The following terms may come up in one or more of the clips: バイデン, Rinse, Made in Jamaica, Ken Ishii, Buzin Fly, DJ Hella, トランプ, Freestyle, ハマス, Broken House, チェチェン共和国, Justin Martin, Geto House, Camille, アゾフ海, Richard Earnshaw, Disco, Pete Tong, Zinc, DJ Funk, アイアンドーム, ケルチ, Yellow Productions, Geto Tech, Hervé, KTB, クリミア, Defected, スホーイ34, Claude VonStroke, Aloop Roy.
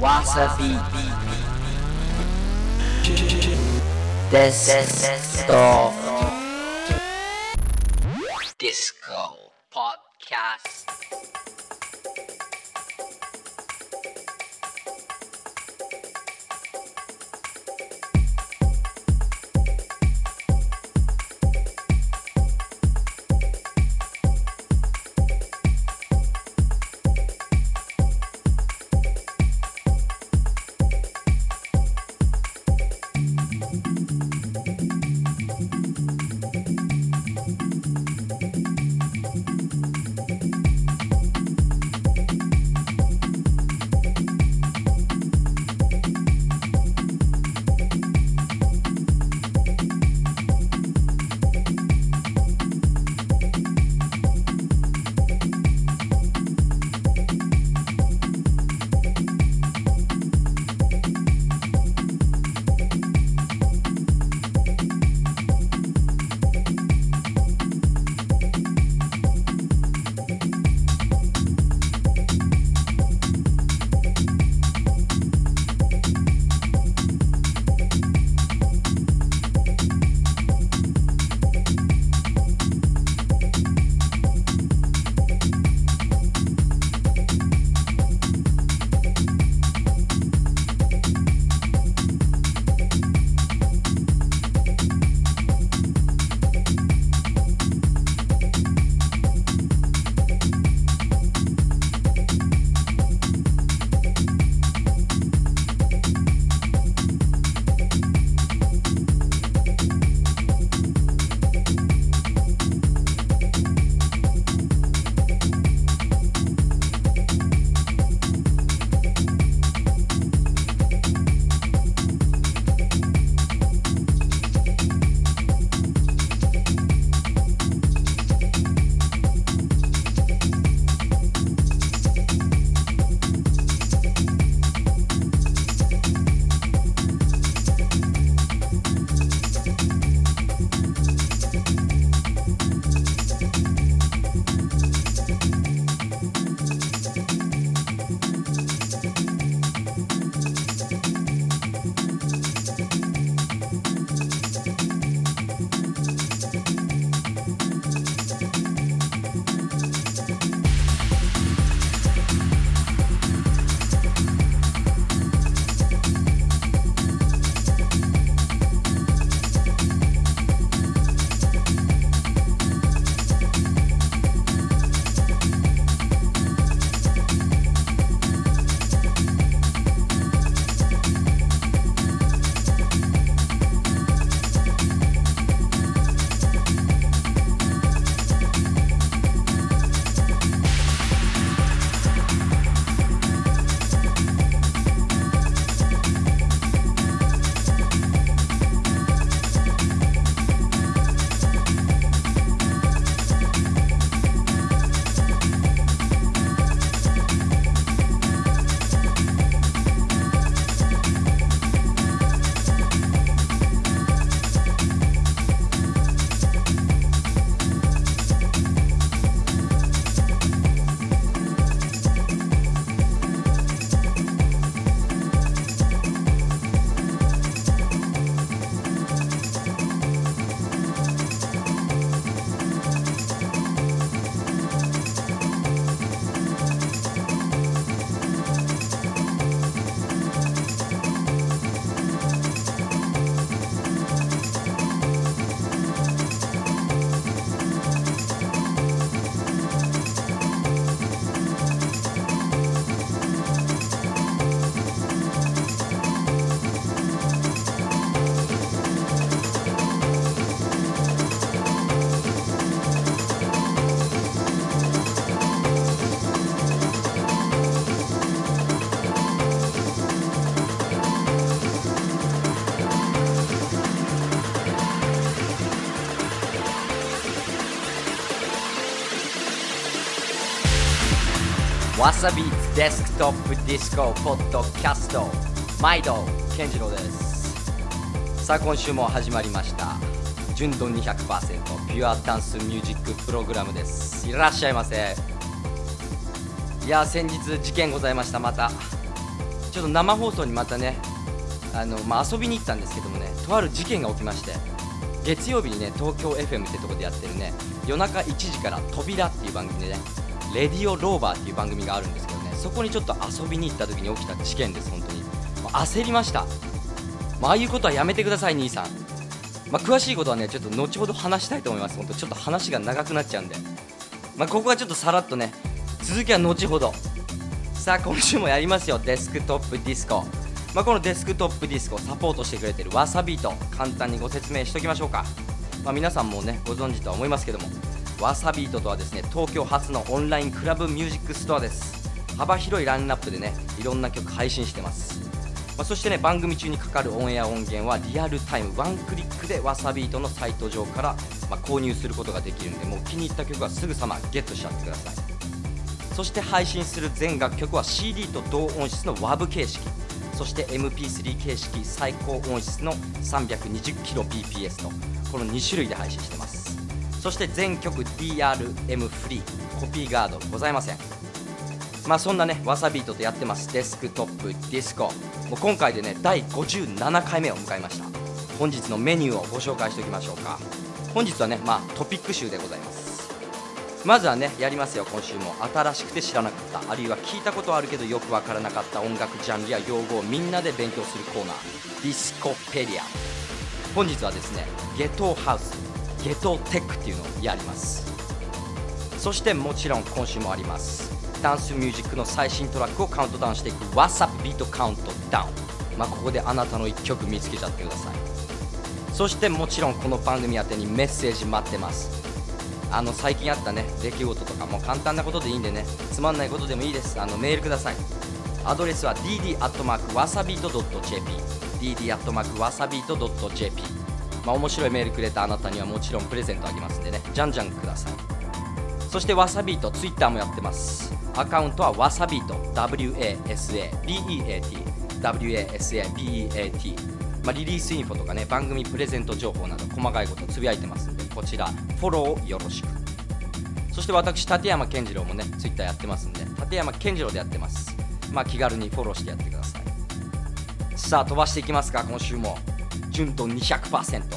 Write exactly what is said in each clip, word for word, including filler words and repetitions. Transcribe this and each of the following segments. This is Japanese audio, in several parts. Wasabi Disco Disco Podcast。Wasabiデスクトップディスコポッドキャスト、毎度健次郎です。さあ、今週も始まりました純度 にひゃくパーセント ピュアダンスミュージックプログラムです。いらっしゃいませ。いや、先日事件ございました。またちちょっと生放送にまたね、あの、まあ、遊びに行ったんですけどもね、とある事件が起きまして、月曜日にね、東京 エフエム ってとこでやってるね、夜中いちじから扉っていう番組でね、レディオローバーっていう番組があるんですけどね、そこにちょっと遊びに行った時に起きた事件です。本当に焦りました。まあ、ああいうことはやめてください兄さん。まあ、詳しいことはね、ちょっと後ほど話したいと思います。本当ちょっと話が長くなっちゃうんで、まあ、ここはちょっとさらっとね、続きは後ほど。さあ、今週もやりますよ、デスクトップディスコ。まあ、このデスクトップディスコをサポートしてくれてるWasabiと簡単にご説明しておきましょうか。まあ、皆さんもねご存知とは思いますけども、Wasabiとはですね、東京発のオンラインクラブミュージックストアです。幅広いラインナップでね、いろんな曲配信してます。まあ、そしてね、番組中にかかるオンエア音源はリアルタイムワンクリックでWasabiとのサイト上から、まあ、購入することができるんで、もう気に入った曲はすぐさまゲットしちゃってください。そして配信する全楽曲は シーディー と同音質の ワブ 形式、そして エムピースリー 形式、最高音質の さんびゃくにじゅっキロビーピーエス と、このに種類で配信してます。そして全曲 ディーアールエム フリー、コピーガードございません。まあ、そんなねWasabiとやってますデスクトップディスコ、もう今回でねだいごじゅうななかいめを迎えました。本日のメニューをご紹介しておきましょうか。本日はね、まあ、トピック集でございます。まずはね、やりますよ、今週も新しくて知らなかった、あるいは聞いたことあるけどよくわからなかった音楽ジャンルや用語をみんなで勉強するコーナー、ディスコペディア。本日はですね、ゲトハウス、ゲトテックっていうのをやります。そしてもちろん今週もありますダンスミュージックの最新トラックをカウントダウンしていく WhatsApp ビートカウントダウン、まあ、ここであなたのいっきょく見つけちゃってください。そしてもちろんこの番組宛てにメッセージ待ってます。あの最近あったね出来事とかも簡単なことでいいんでね、つまんないことでもいいです。あのメールください。アドレスは ディーディーアットマークワサビートドットジェーピー ディーディーアットマークワサビートドットジェーピー。 まあ面白いメールくれたあなたにはもちろんプレゼントあげますんでね、じゃんじゃんください。そしてWasabiとツイッターもやってます。アカウントはWasabiと ダブリューエーエスエービーイーエーティー ダブリューエーエスエービーイーエーティー、まあ、リリースインフォとかね、番組プレゼント情報など細かいことつぶやいてますので、こちらフォローをよろしく。そして私立山健次郎もねツイッターやってますんで、立山健次郎でやってます。まあ気軽にフォローしてやってください。さあ飛ばしていきますか。今週も純度 にひゃくパーセント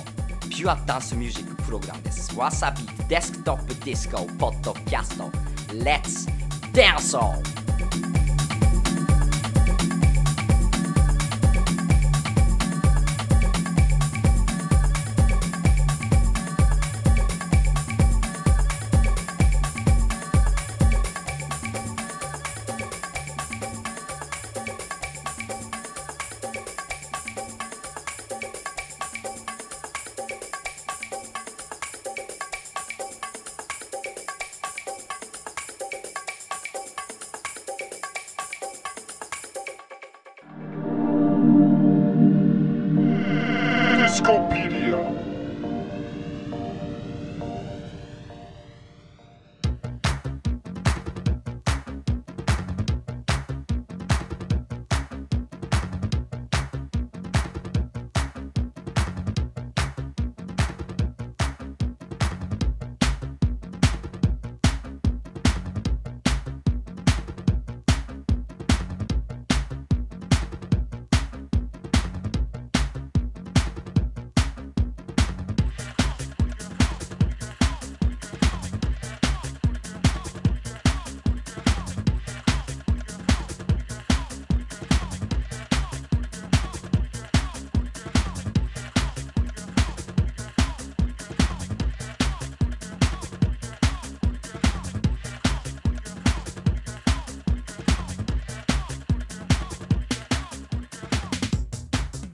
ピュアダンスミュージックプログラムです。Wasabi デスクトップディスコポッドキャスト Let's Dance All。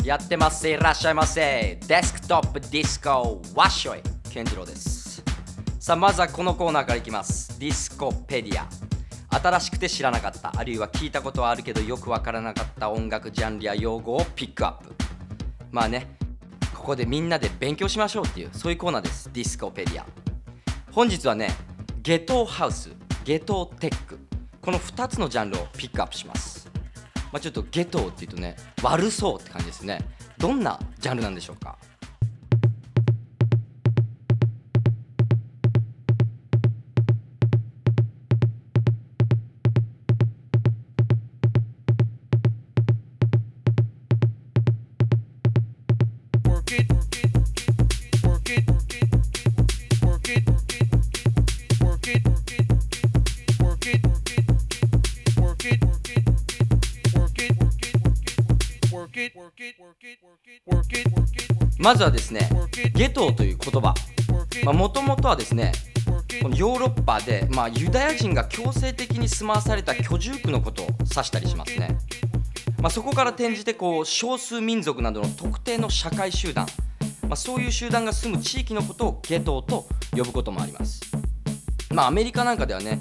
やってます、いらっしゃいませ。デスクトップディスコワッショイ健次郎です。さあまずはこのコーナーからいきます。ディスコペディア。新しくて知らなかった、あるいは聞いたことはあるけどよくわからなかった音楽ジャンルや用語をピックアップ。まあね、ここでみんなで勉強しましょうっていう、そういうコーナーです、ディスコペディア。本日はね、ゲトハウス、ゲトテック、このふたつのジャンルをピックアップします。まあ、ちょっとゲトーっていうとね、悪そうって感じですね。どんなジャンルなんでしょうか。まずはですね、ゲトーという言葉、もともとはですね、このヨーロッパで、まあ、ユダヤ人が強制的に住まわされた居住区のことを指したりしますね。まあ、そこから転じてこう少数民族などの特定の社会集団、まあ、そういう集団が住む地域のことをゲトーと呼ぶこともあります。まあ、アメリカなんかではね、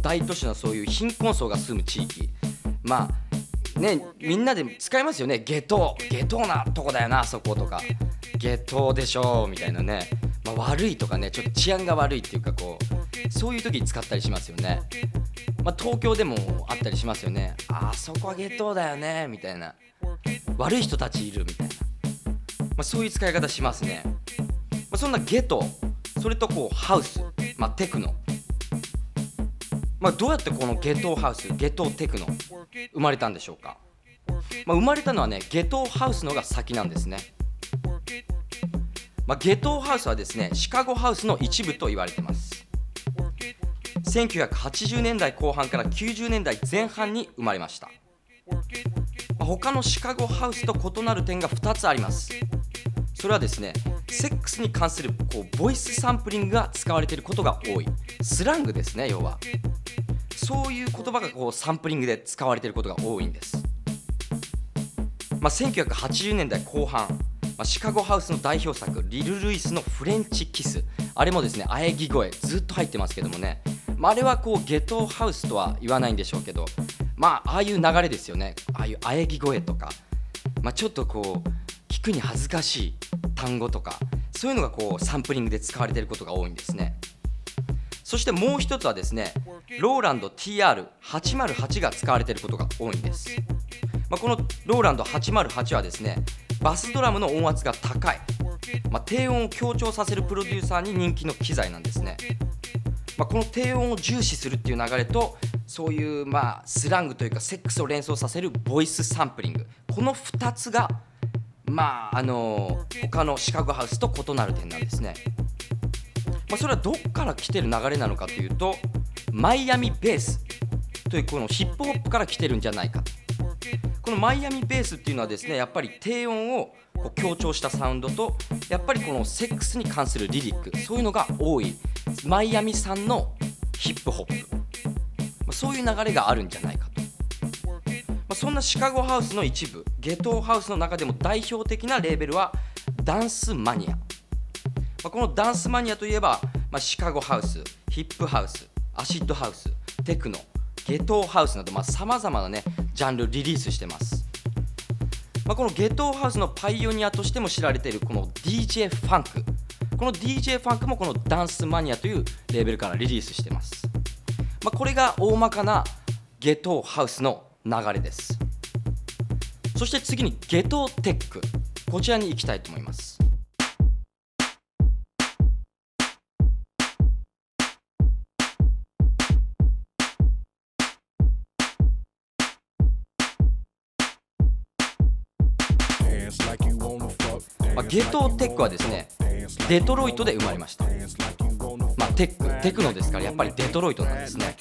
大都市のそういう貧困層が住む地域、まあね、みんなで使いますよね。ゲトー、ゲトーなとこだよな、そことかゲトーでしょみたいなね、まあ、悪いとかね、ちょっと治安が悪いっていうか、こうそういう時に使ったりしますよね。まあ、東京でもあったりしますよね。あそこはゲトーだよねみたいな、悪い人たちいるみたいな、まあ、そういう使い方しますね。まあ、そんなゲトー、それとこうハウス、まあ、テクノ、まあ、どうやってこのゲトーハウス、ゲトーテクノ生まれたんでしょうか。まあ、生まれたのはね、ゲトーハウスのが先なんですね。まあ、ゲトーハウスはですね、シカゴハウスの一部と言われています。せんきゅうひゃくはちじゅうねんだいこう半からきゅうじゅうねんだいぜんはんに生まれました。まあ、他のシカゴハウスと異なる点がふたつあります。それはですね、セックスに関するこうボイスサンプリングが使われていることが多い、スラングですね。要はそういう言葉がこうサンプリングで使われていることが多いんです。まあ、せんきゅうひゃくはちじゅうねんだいこう半、まあ、シカゴハウスの代表作リル・ルイスのフレンチキス、あれもですね、喘ぎ声ずっと入ってますけどもね、まあ、あれはこうゲトーハウスとは言わないんでしょうけど、まあああいう流れですよね。ああいう喘ぎ声とか、まあ、ちょっとこう聞くに恥ずかしい単語とか、そういうのがこうサンプリングで使われていることが多いんですね。そしてもう一つはですね、ローランド ティーアールはちまるはち が使われていることが多いんです。まあ、このローランドはちまるはちはですね、バスドラムの音圧が高い、まあ、低音を強調させるプロデューサーに人気の機材なんですね。まあ、この低音を重視するっていう流れと、そういうまあスラングというかセックスを連想させるボイスサンプリング、このふたつがまああのー、他のシカゴハウスと異なる点なんですね。まあ、それはどっから来てる流れなのかというと、マイアミベースというこのヒップホップから来てるんじゃないかと。このマイアミベースっていうのはですね、やっぱり低音をこう強調したサウンドと、やっぱりこのセックスに関するリリック、そういうのが多いマイアミ産のヒップホップ、まあ、そういう流れがあるんじゃないかと。まあ、そんなシカゴハウスの一部、ゲトーハウスの中でも代表的なレーベルはダンスマニア。まあ、このダンスマニアといえば、まあ、シカゴハウス、ヒップハウス、アシッドハウス、テクノ、ゲトーハウスなど、まあ、様々なね、ジャンルをリリースしてます。まあ、このゲトーハウスのパイオニアとしても知られているこの ディージェー ファンク、この ディージェー ファンクもこのダンスマニアというレーベルからリリースしてます。まあ、これが大まかなゲトーハウスの流れです。そして次にゲトーテック、こちらに行きたいと思います。まあ、ゲトーテックはですね、デトロイトで生まれました。まあ、テック、テクノですから、やっぱりデトロイトなんですね。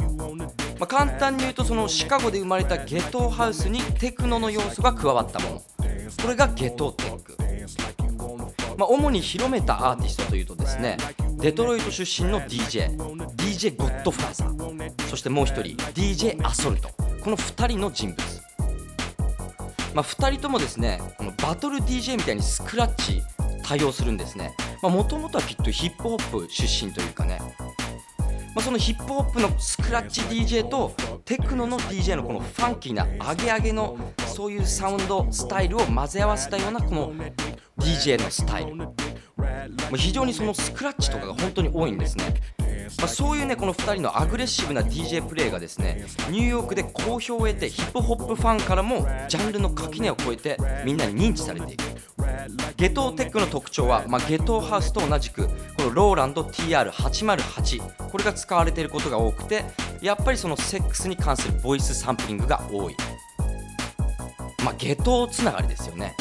まあ、簡単に言うと、そのシカゴで生まれたゲトーハウスにテクノの要素が加わったもの、これがゲトーテック。まあ、主に広めたアーティストというとですね、デトロイト出身の ディージェー、ディージェー ゴッドファーザー、そしてもう一人 ディージェー アソルト、このふたりの人物。まあ、ふたりともですね、このバトル ディージェー みたいにスクラッチ対応するんですね。もともとはきっとヒップホップ出身というかね、まあ、そのヒップホップのスクラッチ ディージェー とテクノの ディージェー のこのファンキーなアゲアゲのそういうサウンドスタイルを混ぜ合わせたようなこの ディージェー のスタイル、まあ、非常にそのスクラッチとかが本当に多いんですね。まあ、そういうね、このふたりのアグレッシブな ディージェー プレイがですね、ニューヨークで好評を得て、ヒップホップファンからもジャンルの垣根を越えてみんなに認知されていく。ゲトーテックの特徴は、まあ、ゲトーハウスと同じくこのローランド ティーアールはちまるはち、 これが使われていることが多くて、やっぱりそのセックスに関するボイスサンプリングが多い、まあ、ゲトーつながりですよね。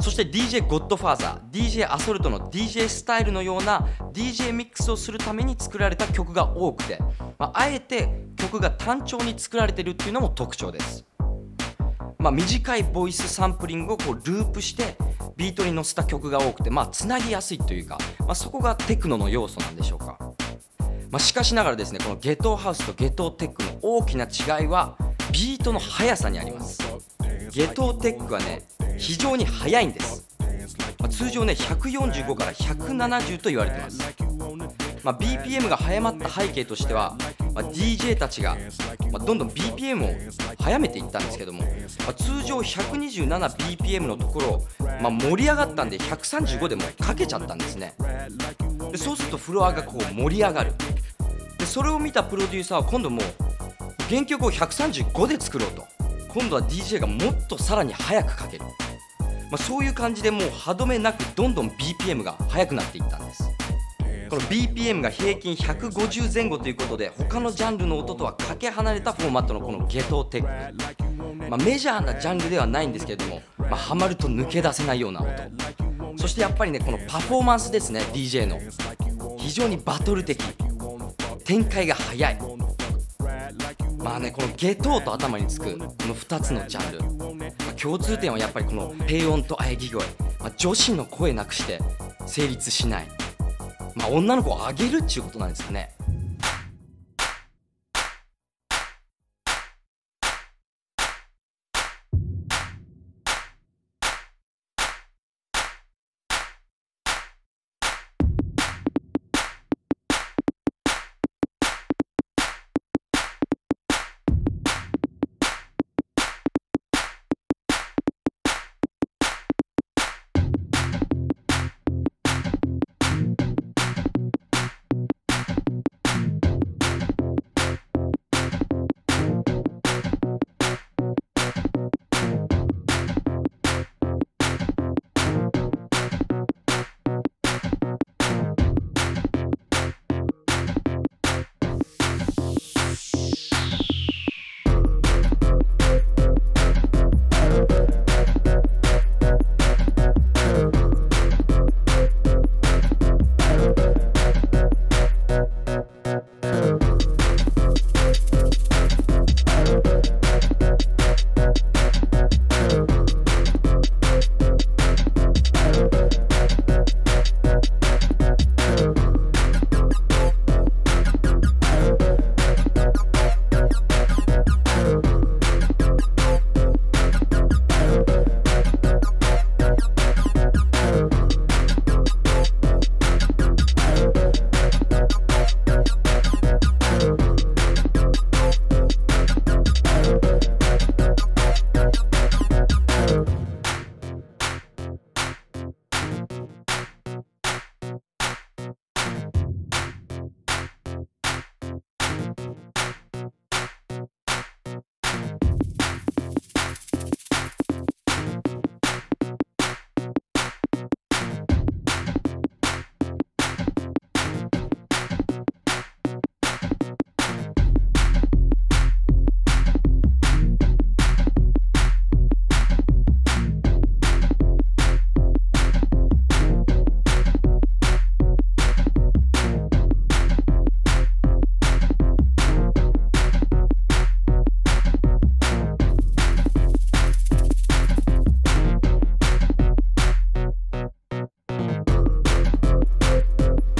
そして ディージェー ゴッドファーザー、 ディージェー アソルトの ディージェー スタイルのような ディージェー ミックスをするために作られた曲が多くて、まあ、あえて曲が単調に作られているっていうのも特徴です。まあ、短いボイスサンプリングをこうループしてビートに乗せた曲が多くて、まあつなぎやすいというか、まあ、そこがテクノの要素なんでしょうか。まあ、しかしながらですね、このゲトハウスとゲトテックの大きな違いはビートの速さにあります。ゲトテックはね、非常に速いんです。まあ、通常ねひゃくよんじゅうごからひゃくななじゅうと言われています。まあ、ビーピーエム が早まった背景としては、まあ、ディージェー たちが、まあ、どんどん ビーピーエム を早めていったんですけども、まあ、通常 ひゃくにじゅうななビーピーエム のところを、まあ、盛り上がったんでひゃくさんじゅうごでもかけちゃったんですね。でそうするとフロアがこう盛り上がる。でそれを見たプロデューサーは今度もう原曲をひゃくさんじゅうごで作ろうと、今度は ディージェー がもっとさらに早くかける。まあ、そういう感じでもう歯止めなくどんどん ビーピーエム が速くなっていったんです。この ビーピーエム が平均ひゃくごじゅう前後ということで、他のジャンルの音とはかけ離れたフォーマットのこのゲトテック、まあ、メジャーなジャンルではないんですけれども、まあ、ハマると抜け出せないような音、そしてやっぱりねこのパフォーマンスですね。 ディージェー の非常にバトル的、展開が速い。まあね、このゲトと頭につくこのふたつのジャンル、まあ、共通点はやっぱりこの平穏と喘ぎ声、まあ、女子の声なくして成立しない、まあ、女の子をあげるっていうことなんですかね。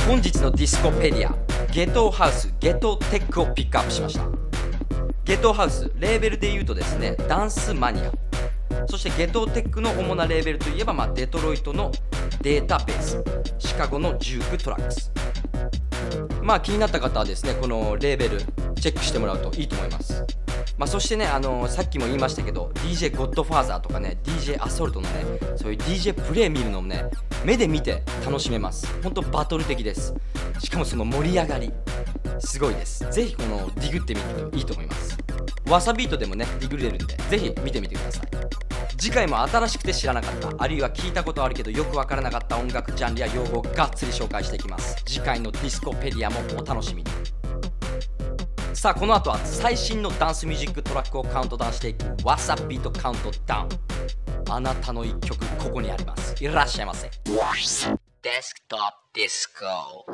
本日のディスコペディア、ゲトハウス、ゲトテックをピックアップしました。ゲトハウス、レーベルで言うとですね、ダンスマニア。そしてゲトテックの主なレーベルといえば、まあ、デトロイトのデータベース、シカゴのジュークトラックス。まあ気になった方はですね、このレーベルチェックしてもらうといいと思います。まあ、そしてね、あのー、さっきも言いましたけど ディージェー ゴッドファーザーとかね、 ディージェー アソルトのね、そういう ディージェー プレイ見るのもね、目で見て楽しめます。本当バトル的です。しかもその盛り上がりすごいです。ぜひこのディグってみるといいと思います。ワサビートでもねディグれるんで、ぜひ見てみてください。次回も新しくて知らなかった、あるいは聞いたことあるけどよくわからなかった音楽ジャンルや用語をがっつり紹介していきます。次回のディスコペディアもお楽しみに。さあこの後は最新のダンスミュージックトラックをカウントダウンしていくWasabiとカウントダウン。あなたの一曲ここにあります。いらっしゃいませ。デスクトップディスコ。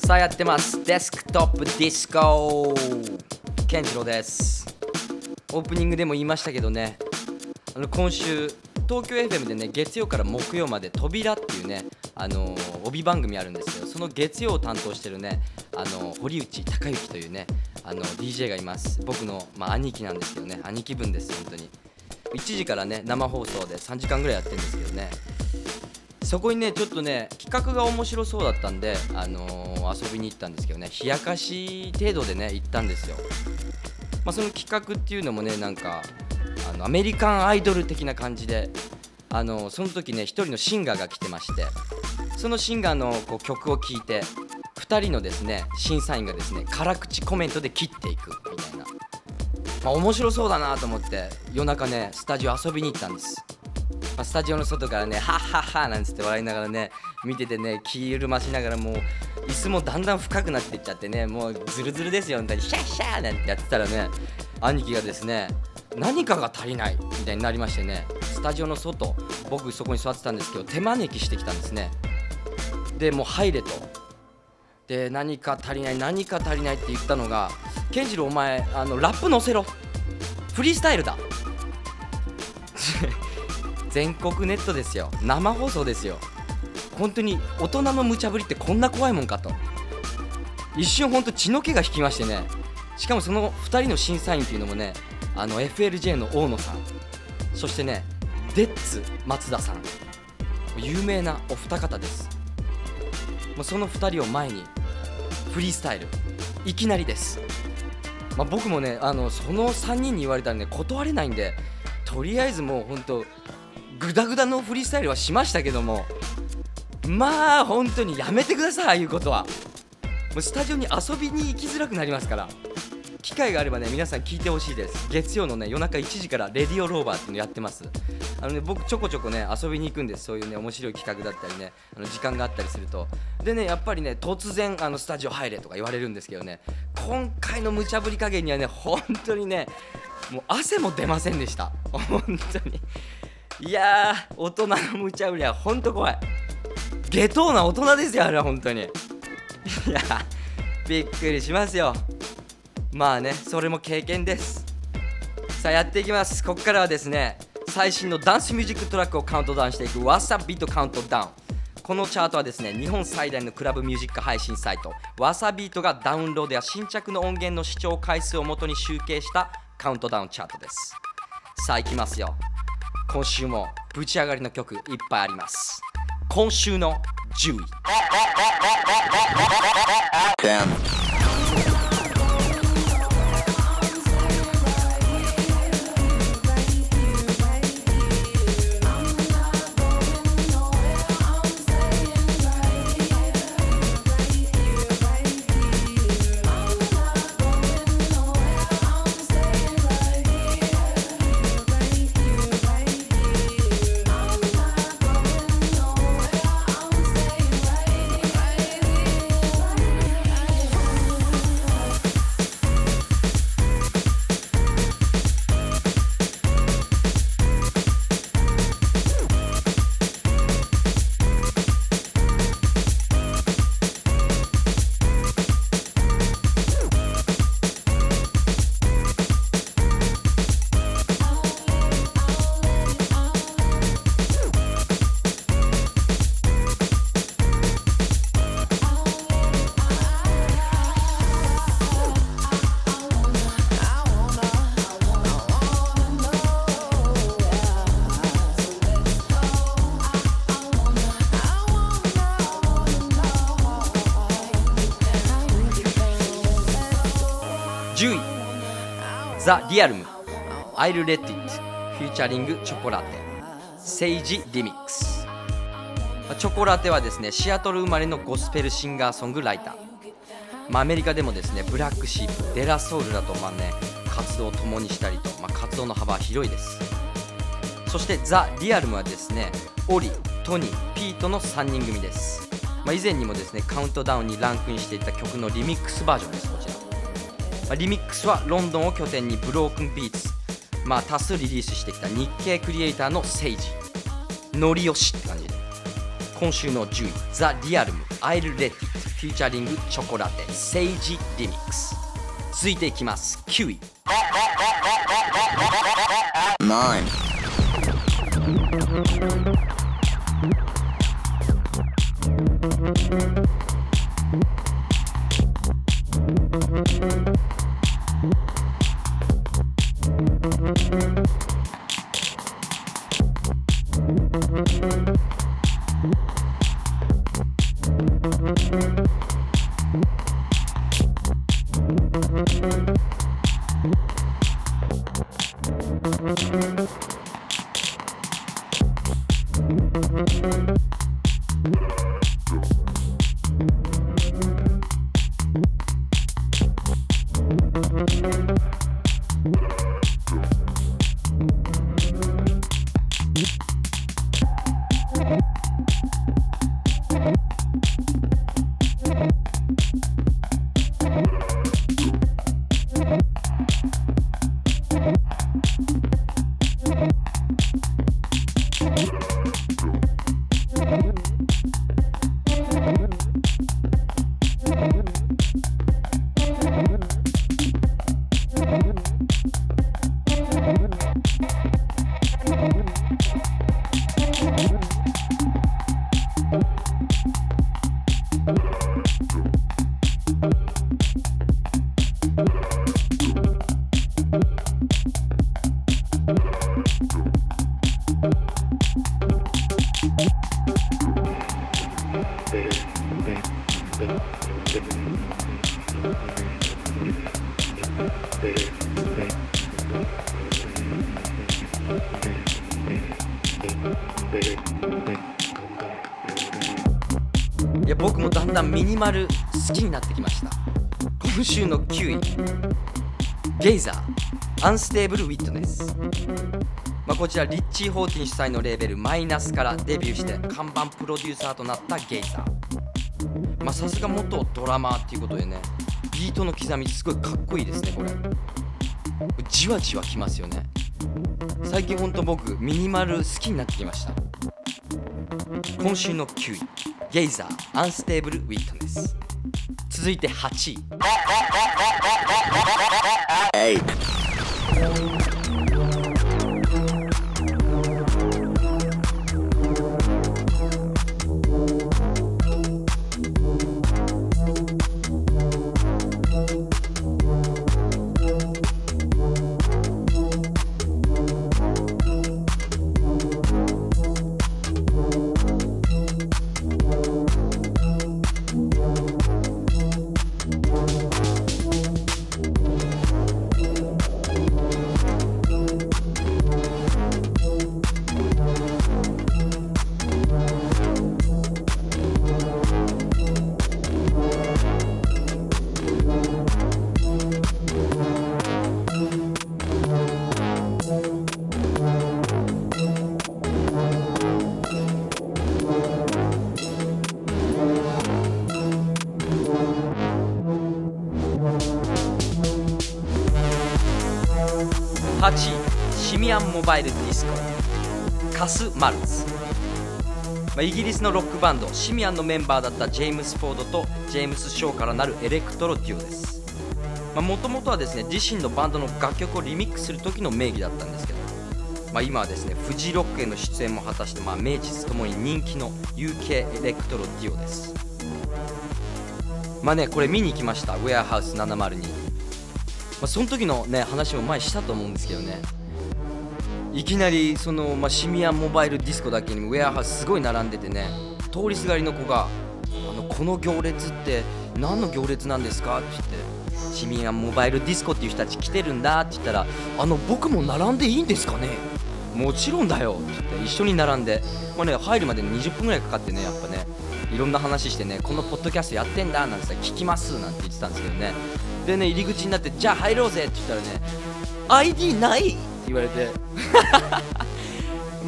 さあやってますデスクトップディスコ健次郎です。オープニングでも言いましたけどね、あの今週東京 エフエム でね月曜から木曜まで扉っていうねあの帯番組あるんですけど、その月曜を担当してるねあの堀内孝之というねあの ディージェー がいます。僕の、まあ、兄貴なんですけどね、兄貴分です本当に。いちじからね生放送でさんじかんぐらいやってるんですけどね、そこにねちょっとね企画が面白そうだったんで、あのー、遊びに行ったんですけどね、冷やかし程度でね行ったんですよ。まあ、その企画っていうのもねなんかあのアメリカンアイドル的な感じで、あのー、その時ね一人のシンガーが来てまして、そのシンガーのこう曲を聴いてふたりのですね審査員がですね辛口コメントで切っていくみたいな、まあ、面白そうだなと思って夜中ねスタジオ遊びに行ったんです。まあ、スタジオの外からねハッハッハなんつって笑いながらね見ててね、気緩ましながら、もう椅子もだんだん深くなっていっちゃってね、もうズルズルですよみたいにシャッシャーなんてやってたらね、兄貴がですね何かが足りないみたいになりましてね、スタジオの外、僕そこに座ってたんですけど手招きしてきたんですね。でもう入れと、で何か足りない何か足りないって言ったのが、ケンジロお前あのラップ乗せろ、フリースタイルだ全国ネットですよ、生放送ですよ、本当に大人の無茶ぶりってこんな怖いもんかと一瞬本当血の気が引きましてね。しかもそのふたりの審査員っていうのもね、あの エフエルジェー の大野さん、そしてねデッツ松田さん、有名なお二方です。もうそのふたりを前にフリースタイルいきなりです、まあ、僕もねあのそのさんにんに言われたらね断れないんで、とりあえずもうほんとグダグダのフリースタイルはしましたけども、まあ本当にやめてください、ああいうことは。もうスタジオに遊びに行きづらくなりますから、機会があればね皆さん聞いてほしいです。月曜のね夜中いちじからレディオローバーっていうのやってます。あのね僕ちょこちょこね遊びに行くんです。そういうね面白い企画だったりね、あの時間があったりするとでね、やっぱりね突然あのスタジオ入れとか言われるんですけどね、今回の無茶ぶり加減にはね本当にねもう汗も出ませんでした。本当にいやー、大人の無茶ぶりは本当怖い、下等な大人ですよあれは本当に。いやびっくりしますよ。まあね、それも経験です。さあやっていきます。ここからはですね最新のダンスミュージックトラックをカウントダウンしていく Wasabi とカウントダウン。このチャートはですね日本最大のクラブミュージック配信サイト Wasabi がダウンロードや新着の音源の視聴回数をもとに集計したカウントダウンチャートです。さあいきますよ。今週もぶち上がりの曲いっぱいあります。今週のじゅうい、じゅうい、ザ・リアルム I'll Let It フューチャリングチョコラテセイジリミックス。チョコラテはですねシアトル生まれのゴスペルシンガーソングライター、まあ、アメリカでもですねブラックシープデラソウルだとまあね活動を共にしたりと、まあ、活動の幅は広いです。そしてザ・リアルムはですねオリ、トニー、ピートのさんにん組です。まあ、以前にもですねカウントダウンにランクインしていた曲のリミックスバージョンです。こちらリミックスはロンドンを拠点にブロークンビーツ、まあ、多数リリースしてきた日系クリエイターのセイジノリヨシって感じで、今週のじゅういザ・リアルム I'll Let It フューチャリングチョコラテセイジリミックス。続いていきます。きゅういきゅういいや僕もだんだんミニマル好きになってきました。今週のきゅうい、ゲイザーアンステーブルウィットネス。まあ、こちらリッチー・ホーティン主催のレーベルマイナスからデビューして看板プロデューサーとなったゲイザー。まあさすが元ドラマーっていうことでね、ビートの刻みすごいかっこいいですね。これじわじわきますよね。最近ほんと僕ミニマル好きになってきました。今週のきゅうい、ゲイザーアンステーブルウィットネス。続いてはちい、えいモバイルディスコ、カス・マルツ。まあ、イギリスのロックバンドシミアンのメンバーだったジェームス・フォードとジェームス・ショーからなるエレクトロデュオです。もともとはですね、自身のバンドの楽曲をリミックスする時の名義だったんですけど、まあ、今はですねフジロックへの出演も果たして、まあ、名実ともに人気の ユーケー エレクトロデュオです。まあね、これ見に行きました、ウェアハウスななまるに。まあ、その時のね話も前したと思うんですけどね、いきなりその、まあ、シミアンモバイルディスコだけにもウェアハウスすごい並んでてね、通りすがりの子があのこの行列って何の行列なんですかって言って、シミアンモバイルディスコっていう人たち来てるんだって言ったら、あの僕も並んでいいんですかね、もちろんだよって言って一緒に並んで、まあね、入るまでににじゅっぷんぐらいかかってね、やっぱねいろんな話してね、このポッドキャストやってんだなんて聞きますなんて言ってたんですけどね。でね、入り口になってじゃあ入ろうぜって言ったらね、 アイディー ない言われて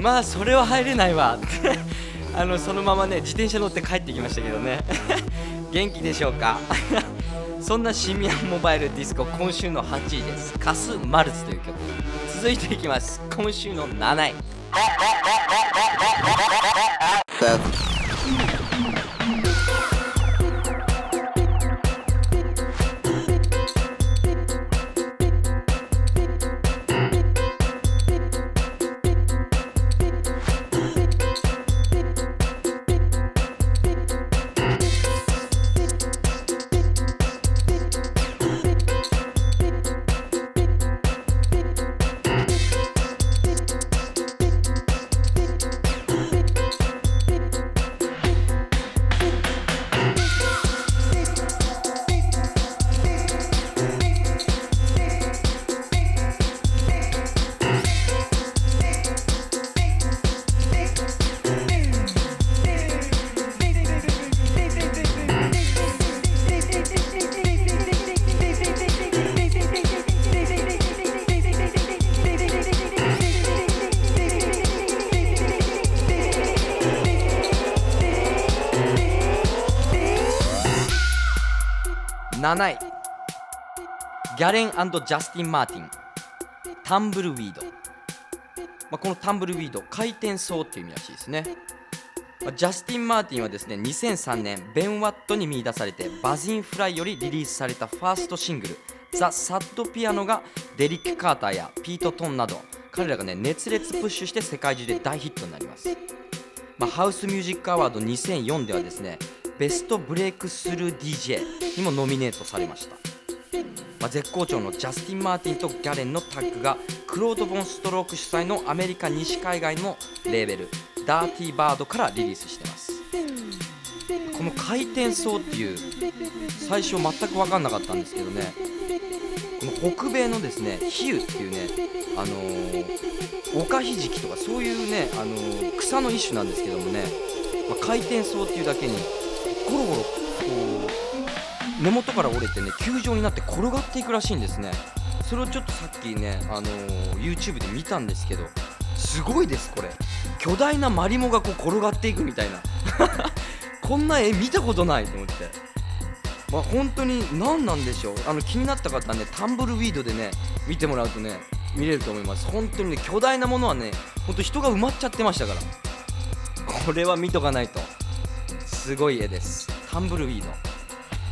まあそれは入れないわってあのそのままね自転車乗って帰ってきましたけどね元気でしょうかそんなシミアンモバイルディスコ、今週のはちいです。カス・マルツという曲。続いていきます、今週のなないなない、ギャレン&ジャスティン・マーティン、タンブルウィード。まあ、このタンブルウィード、回転草っていう意味らしいですね。まあ、ジャスティン・マーティンはですねにせんさんねんベン・ワットに見出されてバズン・フライよりリリースされたファーストシングル「ザ・サッド・ピアノ」がデリック・カーターやピート・トンなど彼らがね熱烈プッシュして世界中で大ヒットになります。まあ、ハウス・ミュージック・アワードにせんよんではですねベストブレイクスルー ディージェー にもノミネートされました。まあ、絶好調のジャスティン・マーティンとギャレンのタッグがクロード・ボン・ストローク主催のアメリカ西海外のレーベルダーティー・バードからリリースしてます。この回転奏っていう最初全く分かんなかったんですけどね、この北米のですね比喩っていうね、あのー、オカヒジキとかそういうね、あのー、草の一種なんですけどもね、まあ、回転奏っていうだけにゴロゴロこう根元から折れてね球状になって転がっていくらしいんですね。それをちょっとさっきね、あのー、YouTube で見たんですけど、すごいですこれ。巨大なマリモがこう転がっていくみたいなこんな絵見たことないと思って、まあ、本当に何なんでしょう。あの気になった方はねタンブルウィードでね見てもらうとね見れると思います。本当にね巨大なものはね本当人が埋まっちゃってましたから、これは見とかないと。すごい絵です。タンブルウィード、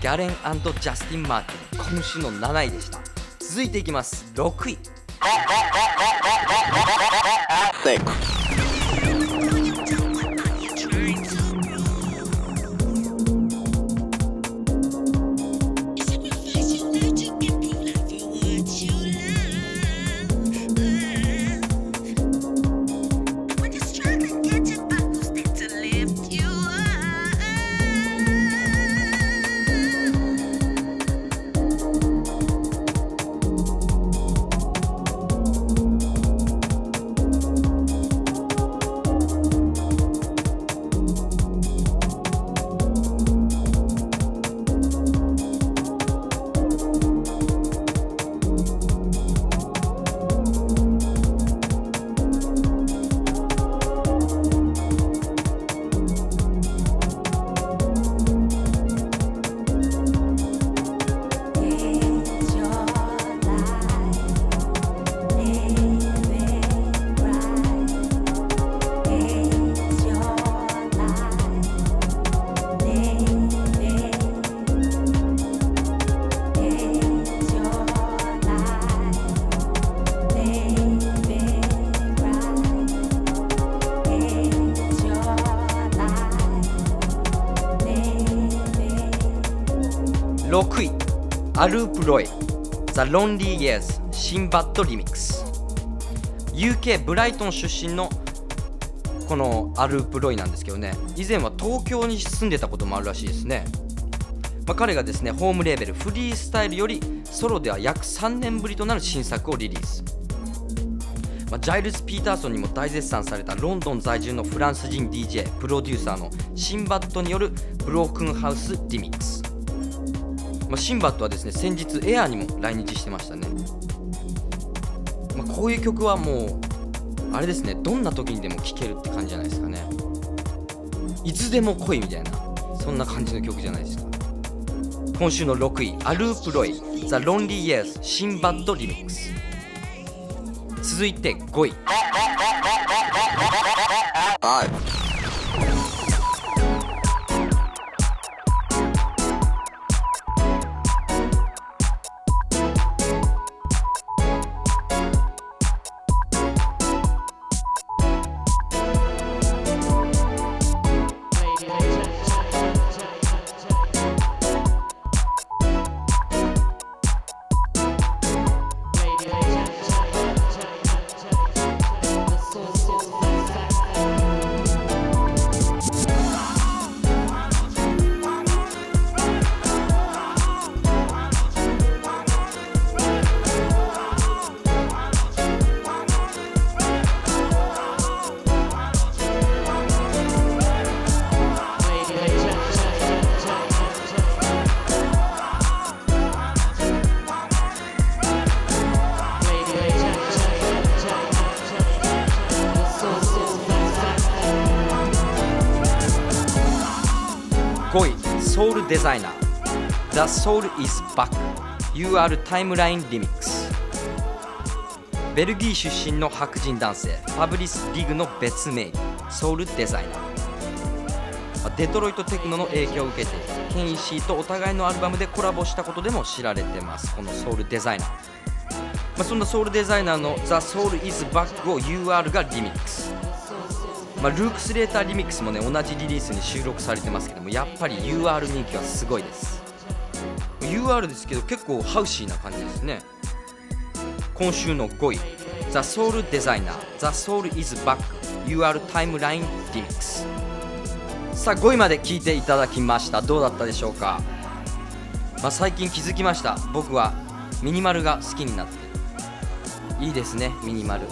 ギャレン&ジャスティン・マーティン、今週のなないでした。続いていきます。ろくい、アループロイ、The Lonely Years シンバッドリミックス。 ユーケー ブライトン出身のこのアループロイなんですけどね、以前は東京に住んでたこともあるらしいですね、まあ、彼がですねホームレーベルフリースタイルよりソロでは約さんねんぶりとなる新作をリリース、まあ、ジャイルス・ピーターソンにも大絶賛されたロンドン在住のフランス人 ディージェー プロデューサーのシンバッドによるブロークンハウスリミックス。まあ、シンバッドはですね先日エアーにも来日してましたね、まあ、こういう曲はもうあれですね、どんな時にでも聴けるって感じじゃないですかね。いつでも来いみたいな、そんな感じの曲じゃないですか。今週のろくい、アループロイ The Lonely Years シンバッドリミックス。続いてごい、はいソウルデザイナー The Soul is Back ユーアール タイムラインリミックス。ベルギー出身の白人男性ファブリス・リグの別名義ソウルデザイナー、デトロイトテクノの影響を受けてケン・イシイとお互いのアルバムでコラボしたことでも知られてます、このソウルデザイナー、まあ、そんなソウルデザイナーの The Soul is Back を ユーアール がリミックス、まあ、ルークスレーターリミックスもね同じリリースに収録されてますけども、やっぱり ユーアール 人気はすごいです。 ユーアール ですけど結構ハウシーな感じですね。今週のごい、 The Soul Designer The Soul is Back ユーアール タイムラインリミックス。さあごいまで聞いていただきました。どうだったでしょうか。まあ、最近気づきました。僕はミニマルが好きになって、いいですねミニマル。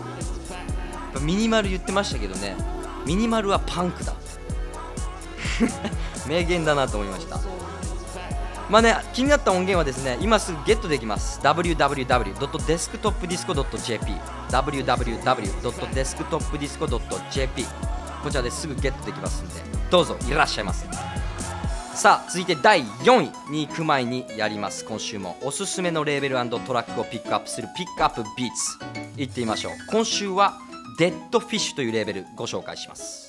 ミニマル言ってましたけどね、ミニマルはパンクだ名言だなと思いました。まあね、気になった音源はですね、今すぐゲットできます。 ダブリューダブリューダブリュードットデスクトップディスコドットジェーピー ダブリューダブリューダブリュードットデスクトップディスコドットジェーピー こちらですぐゲットできますんで、どうぞいらっしゃいませ。さあ続いてだいよんいに行く前にやります、今週もおすすめのレーベル&トラックをピックアップするピックアップビーツ行ってみましょう。今週はデッドフィッシュというレーベルご紹介します。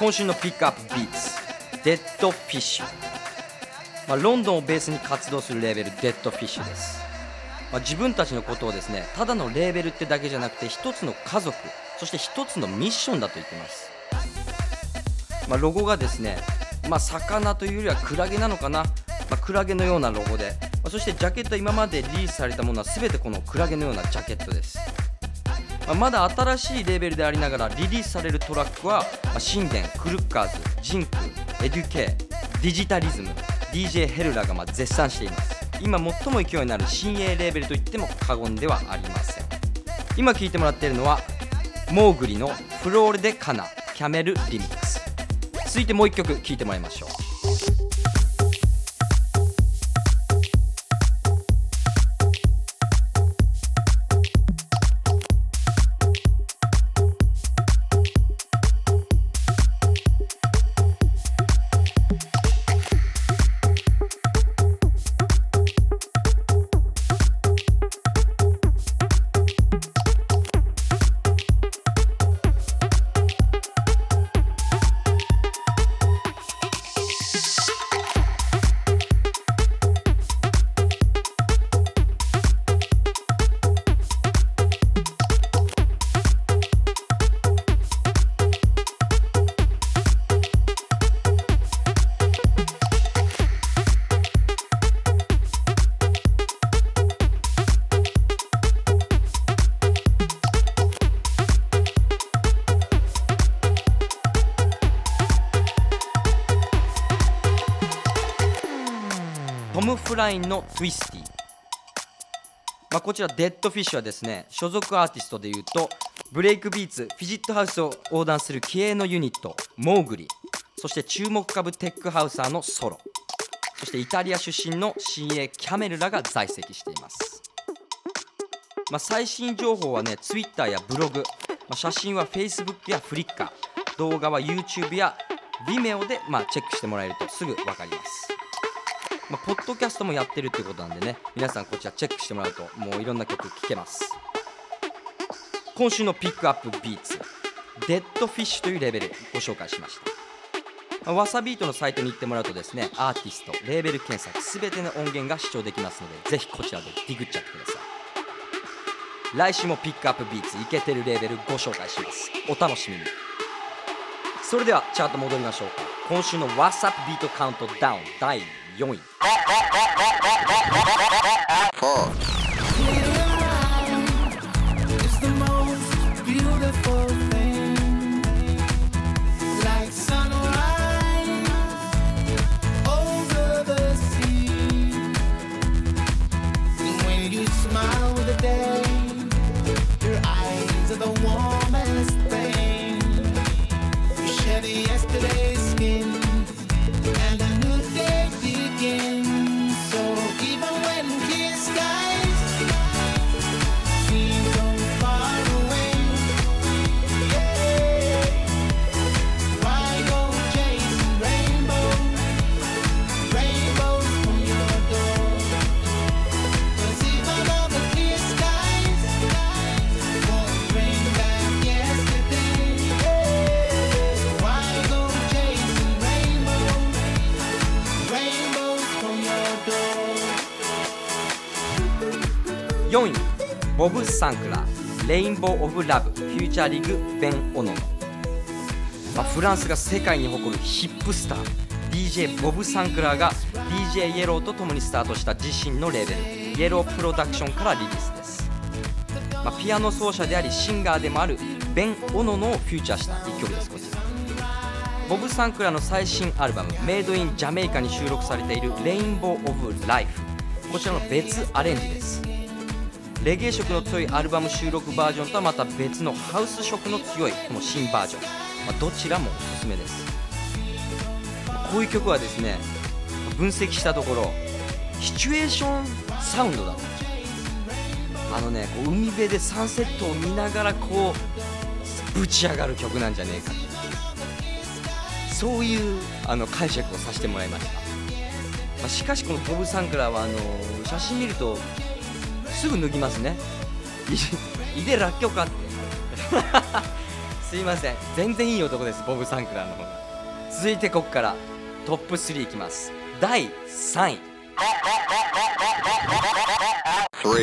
今週のピックアップビーツ、デッドフィッシュ、まあ、ロンドンをベースに活動するレーベルデッドフィッシュです。まあ、自分たちのことをですね、ただのレーベルってだけじゃなくて、一つの家族、そして一つのミッションだと言ってます。まあ、ロゴがですね、まあ、魚というよりはクラゲなのかな、まあ、クラゲのようなロゴで、まあ、そしてジャケット、今までリリースされたものは全てこのクラゲのようなジャケットです。まだ新しいレーベルでありながら、リリースされるトラックは神殿、クルッカーズ、ジンク、エデュケイ、ディジタリズム、 ディージェー ヘルラがま絶賛しています。今最も勢いのある新鋭レーベルといっても過言ではありません。今聴いてもらっているのはモーグリのフローレデカナキャメルリミックス。続いてもういっきょく聴いてもらいましょう。ラインのトゥイスティ、まあ、こちらデッドフィッシュはですね、所属アーティストでいうとブレイクビーツ、フィジットハウスを横断する気鋭のユニットモーグリ、そして注目株テックハウサーのソロ、そしてイタリア出身の新鋭キャメルらが在籍しています。まあ、最新情報はね、ツイッターやブログ、まあ、写真は Facebook や Flickr、 動画は YouTube や Vimeo でまあチェックしてもらえるとすぐ分かります。まあ、ポッドキャストもやってるってことなんでね、皆さんこちらチェックしてもらうと、もういろんな曲聴けます。今週のピックアップビーツ、デッドフィッシュというレベルご紹介しました。ワサビートのサイトに行ってもらうとですね、アーティスト、レーベル検索、すべての音源が視聴できますので、ぜひこちらでディグっちゃってください。来週もピックアップビーツ、イケてるレーベルご紹介します。お楽しみに。それではチャート戻りましょうか。今週の WhatsApp ビートカウントダウンだいよんい、Oh. よんい、ボブ・サンクラー、レインボー・オブ・ラブ、フューチャーリング、ベン・オノノ、まあ、フランスが世界に誇るヒップスター ディージェー ボブ・サンクラーが ディージェー イエローと共にスタートした自身のレーベルイエロープロダクションからリリースです、まあ、ピアノ奏者でありシンガーでもあるベン・オノノをフューチャーした一曲です。こちらボブ・サンクラーの最新アルバムメイド・イン・ジャメイカに収録されているレインボー・オブ・ライフ、こちらの別アレンジです。レゲエ色の強いアルバム収録バージョンとはまた別のハウス色の強いこの新バージョン、まあ、どちらもおすすめです。こういう曲はですね、分析したところシチュエーションサウンドだと、あのねこう海辺でサンセットを見ながらこうぶち上がる曲なんじゃねえか、そういうあの解釈をさせてもらいました、まあ、しかしこのボブ・サンクラーはあの写真見るとすぐ脱ぎますね。いでらっきょうかってすいません、全然いい男です、ボブ・サンクラーの方が。続いてここからトップスリーいきます。だいさんい、さん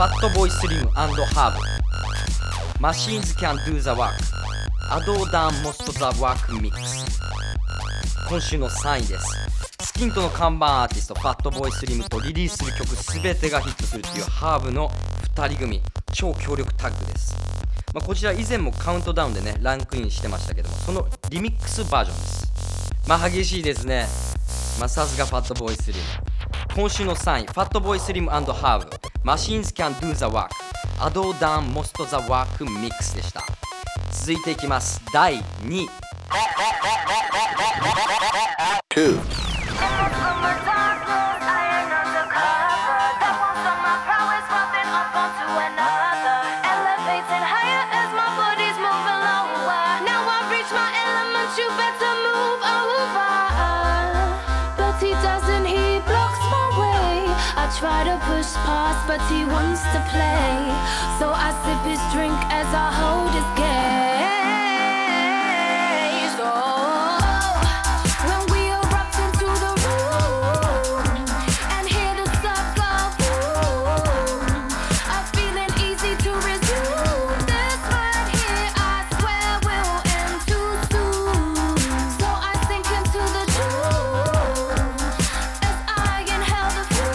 Fatboy Slim and Hervé Machines Can Do The Work Adore Than Most The Work Mix。 今週のさんいです。スキンとの看板アーティスト Fatboy Slim とリリースする曲全てがヒットするという Hervé のふたり組超強力タッグです。まあ、こちら以前もカウントダウンでねランクインしてましたけども、そのリミックスバージョンです。まあ激しいですね。まあさすが Fatboy Slim。 今週のさんい Fatboy Slim and Hervé Machines Can Do The Work Adore Than Most The Work Mix でした。続いていきます。だいにい、にTry to push past, but he wants to play. So I sip his drink as I hold his gaze. Oh, when we erupt into the room and hear the sub of boom, I'm feeling easy to resume. This right here, I swear we'll end too soon. So I sink into the tune as I inhale the food.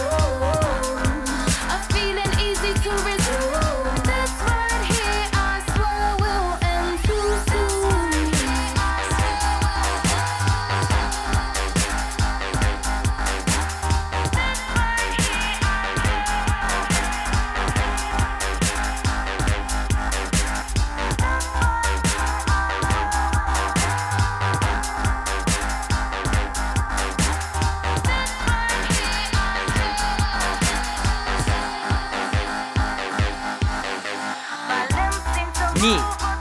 にい、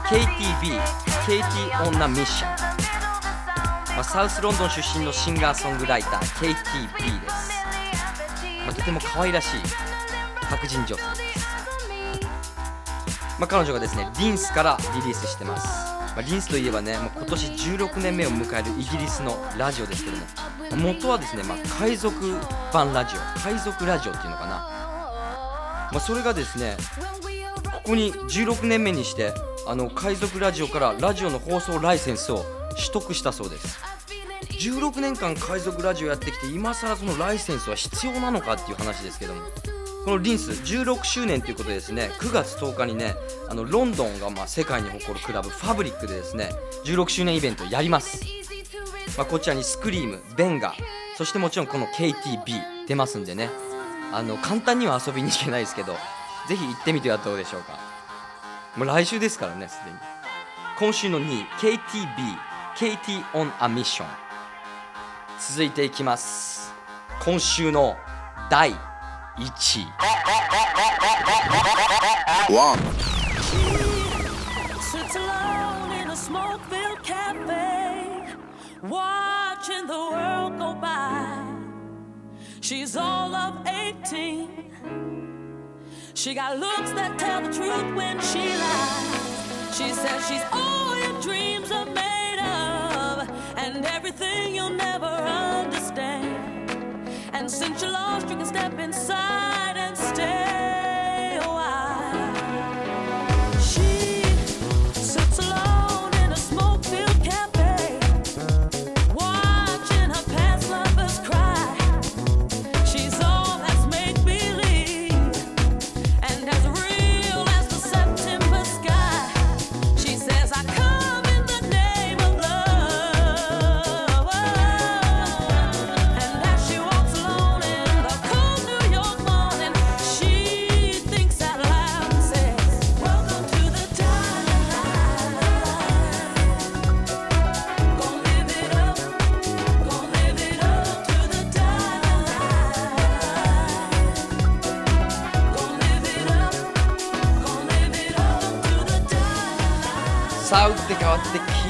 ケーティービー、ケーティー on a mission。サウスロンドン出身のシンガーソングライター ケーティービー です、まあ、とても可愛らしい白人女性です、まあ、彼女がですねリンスからリリースしてます、まあ、リンスといえばねもう今年じゅうろくねんめを迎えるイギリスのラジオですけども、まあ、元はですね、まあ、海賊版ラジオ海賊ラジオっていうのかな、まあ、それがですねここにじゅうろくねんめにしてあの海賊ラジオからラジオの放送ライセンスを取得したそうです。じゅうろくねんかん海賊ラジオやってきて今更そのライセンスは必要なのかっていう話ですけども、このリンスじゅうろくしゅうねんということでですねくがつとおかにねあのロンドンがまあ世界に誇るクラブファブリックでですねじゅうろくしゅうねんイベントをやります、まあ、こちらにスクリーム、ベンガそしてもちろんこの ケーティービー 出ますんでねあの簡単には遊びに行けないですけどぜひ行ってみてはどうでしょうか。もう来週ですからねすでに。今週のにい ケーティービー ケーティー on a mission 続いていきます。今週のだいいちいワン Sits alone in a smoke-filled cafe Watching the world go by She's all of eighteen She got looks that tell the truth when she lies. She says she's all your dreams are made of, and everything you'll never understand. And since you're lost, you can step inside and stay a while. She sits alone in a smoke-filled cafe, watching her past lovers cry. She's all that's make believe.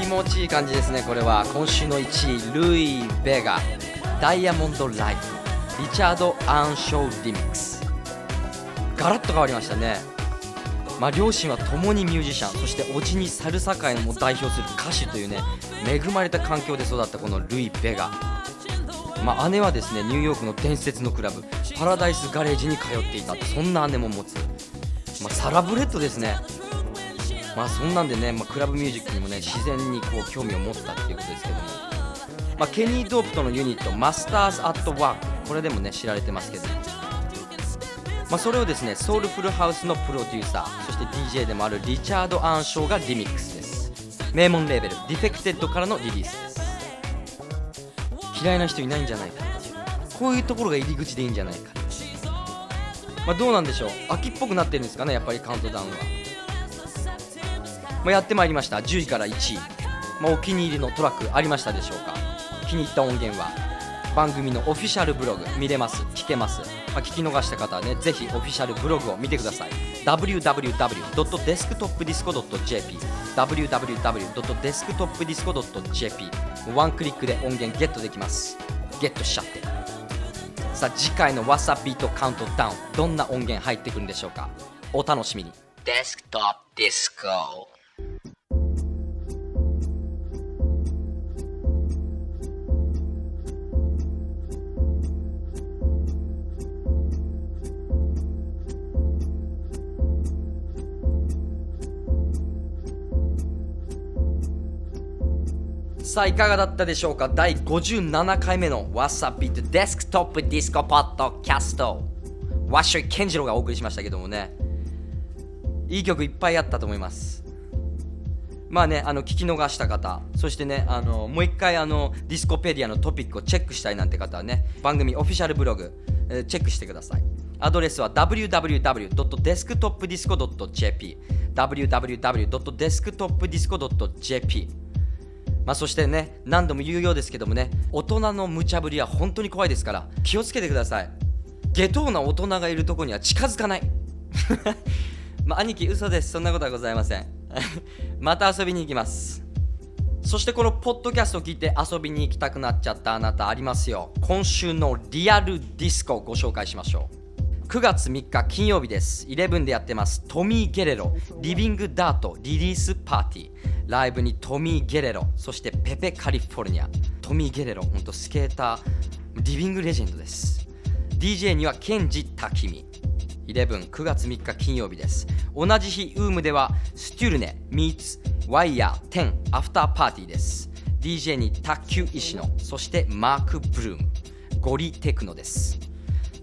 気持ちいい感じですね。これは今週のいちいルイ・ベガダイヤモンドライフリチャード・アンショーリミックスガラッと変わりましたね、まあ、両親は共にミュージシャンそしておじにサルサ界を代表する歌手というね恵まれた環境で育ったこのルイ・ベガ、まあ、姉はですねニューヨークの伝説のクラブパラダイスガレージに通っていたそんな姉も持つ、まあ、サラブレッドですね。まあそんなんでね、まあ、クラブミュージックにもね自然にこう興味を持ったっていうことですけども、まあ、ケニー・ドープとのユニットマスターズ・アット・ワークこれでもね知られてますけど、まあ、それをですねソウルフルハウスのプロデューサーそして ディージェー でもあるリチャード・アーンショーがリミックスです。名門レーベルディフェクテッドからのリリースです。嫌いな人いないんじゃないかこういうところが入り口でいいんじゃないか、まあ、どうなんでしょう秋っぽくなってるんですかねやっぱりカウントダウンは。まあ、やってまいりましたじゅういからいちい、まあ、お気に入りのトラックありましたでしょうか。気に入った音源は番組のオフィシャルブログ見れます聞けます、まあ、聞き逃した方はねぜひオフィシャルブログを見てください。 ダブリューダブリューダブリュードットデスクトップディスコドットジェーピー ダブリューダブリューダブリュードットデスクトップディスコドットジェーピー ワンクリックで音源ゲットできます。ゲットしちゃって。さあ次回のワサビートカウントダウンどんな音源入ってくるんでしょうか。お楽しみに。デスクトップディスコさあいかがだったでしょうか。だいごじゅうななかいめの Wasabi とデスクトップディスコポッドキャストわっしょい健次郎がお送りしましたけどもねいい曲いっぱいあったと思います。まあねあの聞き逃した方そしてねあのもう一回あのディスコペディアのトピックをチェックしたいなんて方はね番組オフィシャルブログ、えー、チェックしてください。アドレスは ダブリューダブリューダブリュードットデスクトップディスコドットジェーピー ダブリューダブリューダブリュードットデスクトップディスコドットジェーピーまあ、そしてね何度も言うようですけどもね大人の無茶ぶりは本当に怖いですから気をつけてください。下等な大人がいるとこには近づかないまあ兄貴嘘ですそんなことはございませんまた遊びに行きます。そしてこのポッドキャストを聞いて遊びに行きたくなっちゃったあなたありますよ。今週のリアルディスコをご紹介しましょう。くがつみっか金曜日です。じゅういちでやってますトミー・ゲレロリビングダートリリースパーティー、ライブにトミー・ゲレロ、そしてペペ・カリフォルニア。トミー・ゲレロ、ほんとスケーター、リビングレジェンドです。 ディージェー にはケンジ・タキミ。じゅういち、くがつみっか金曜日です。同じ日ウームではステュルネ meets ワイヤーじゅうアフターパーティーです。 ディージェー に卓球石野、そしてマーク・ブルーム、ゴリ・テクノです。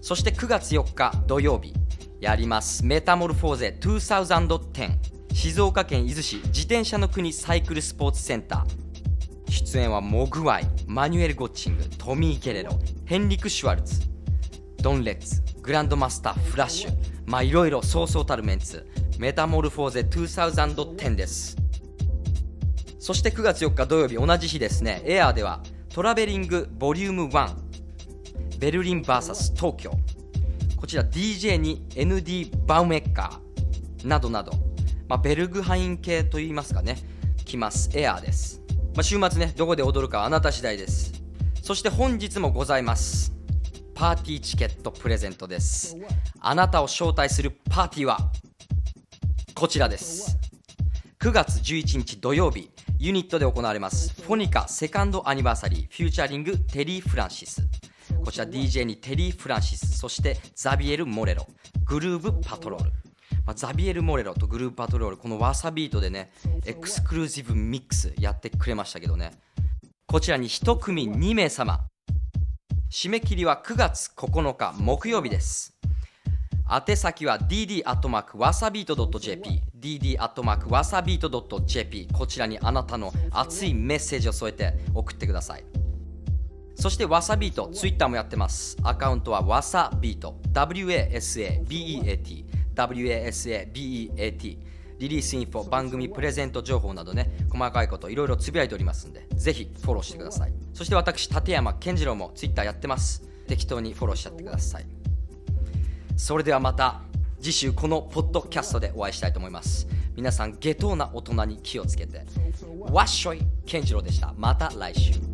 そしてくがつよっか土曜日やりますメタモルフォーゼにせんじゅう、静岡県伊豆市自転車の国サイクルスポーツセンター。出演はモグワイ、マニュエル・ゴッチング、トミー・ゲレロ、ヘンリク・シュワルツ、ドン・レッツ、グランドマスター・フラッシュ、まあいろいろそうそうたるメンツ、メタモルフォーゼにせんじゅうです。そしてくがつよっか土曜日同じ日ですね、エアーではトラベリングボリュームいちベルリン ブイエス 東京、こちら ディージェー に エヌディー バウメッカーなどなど、まあ、ベルグハイン系といいますかね、来ますエアーです。まあ、週末ね、どこで踊るかはあなた次第です。そして本日もございますパーティーチケットプレゼントです。あなたを招待するパーティーはこちらです。くがつじゅういちにち土曜日ユニットで行われますフォニカセカンドアニバーサリーフューチャリングテリー・フランシス。こちら ディージェー にテリー・フランシス、そしてザビエル・モレロ、グルーブ・パトロール、まあ、ザビエル・モレロとグルーブ・パトロール、このワサビートでねエクスクルーシブミックスやってくれましたけどね、こちらにいち組にめいさま。締め切りはくがつここのか木曜日です。宛先は ディーディーアットマークワサビートドットジェーピー ディーディーアットマークワサビートドットジェーピー、 こちらにあなたの熱いメッセージを添えて送ってください。そしてワサビートツイッターもやってます。アカウントはワサビート ダブリューエーエスエービーイーエーティー ダブリューエーエスエービーイーエーティー、 リリースインフォ、番組プレゼント情報などね、細かいこといろいろつぶやいておりますんで、ぜひフォローしてください。そして私立山健次郎もツイッターやってます。適当にフォローしちゃってください。それではまた次週このポッドキャストでお会いしたいと思います。皆さん下等な大人に気をつけて。わっしょい健次郎でした。また来週。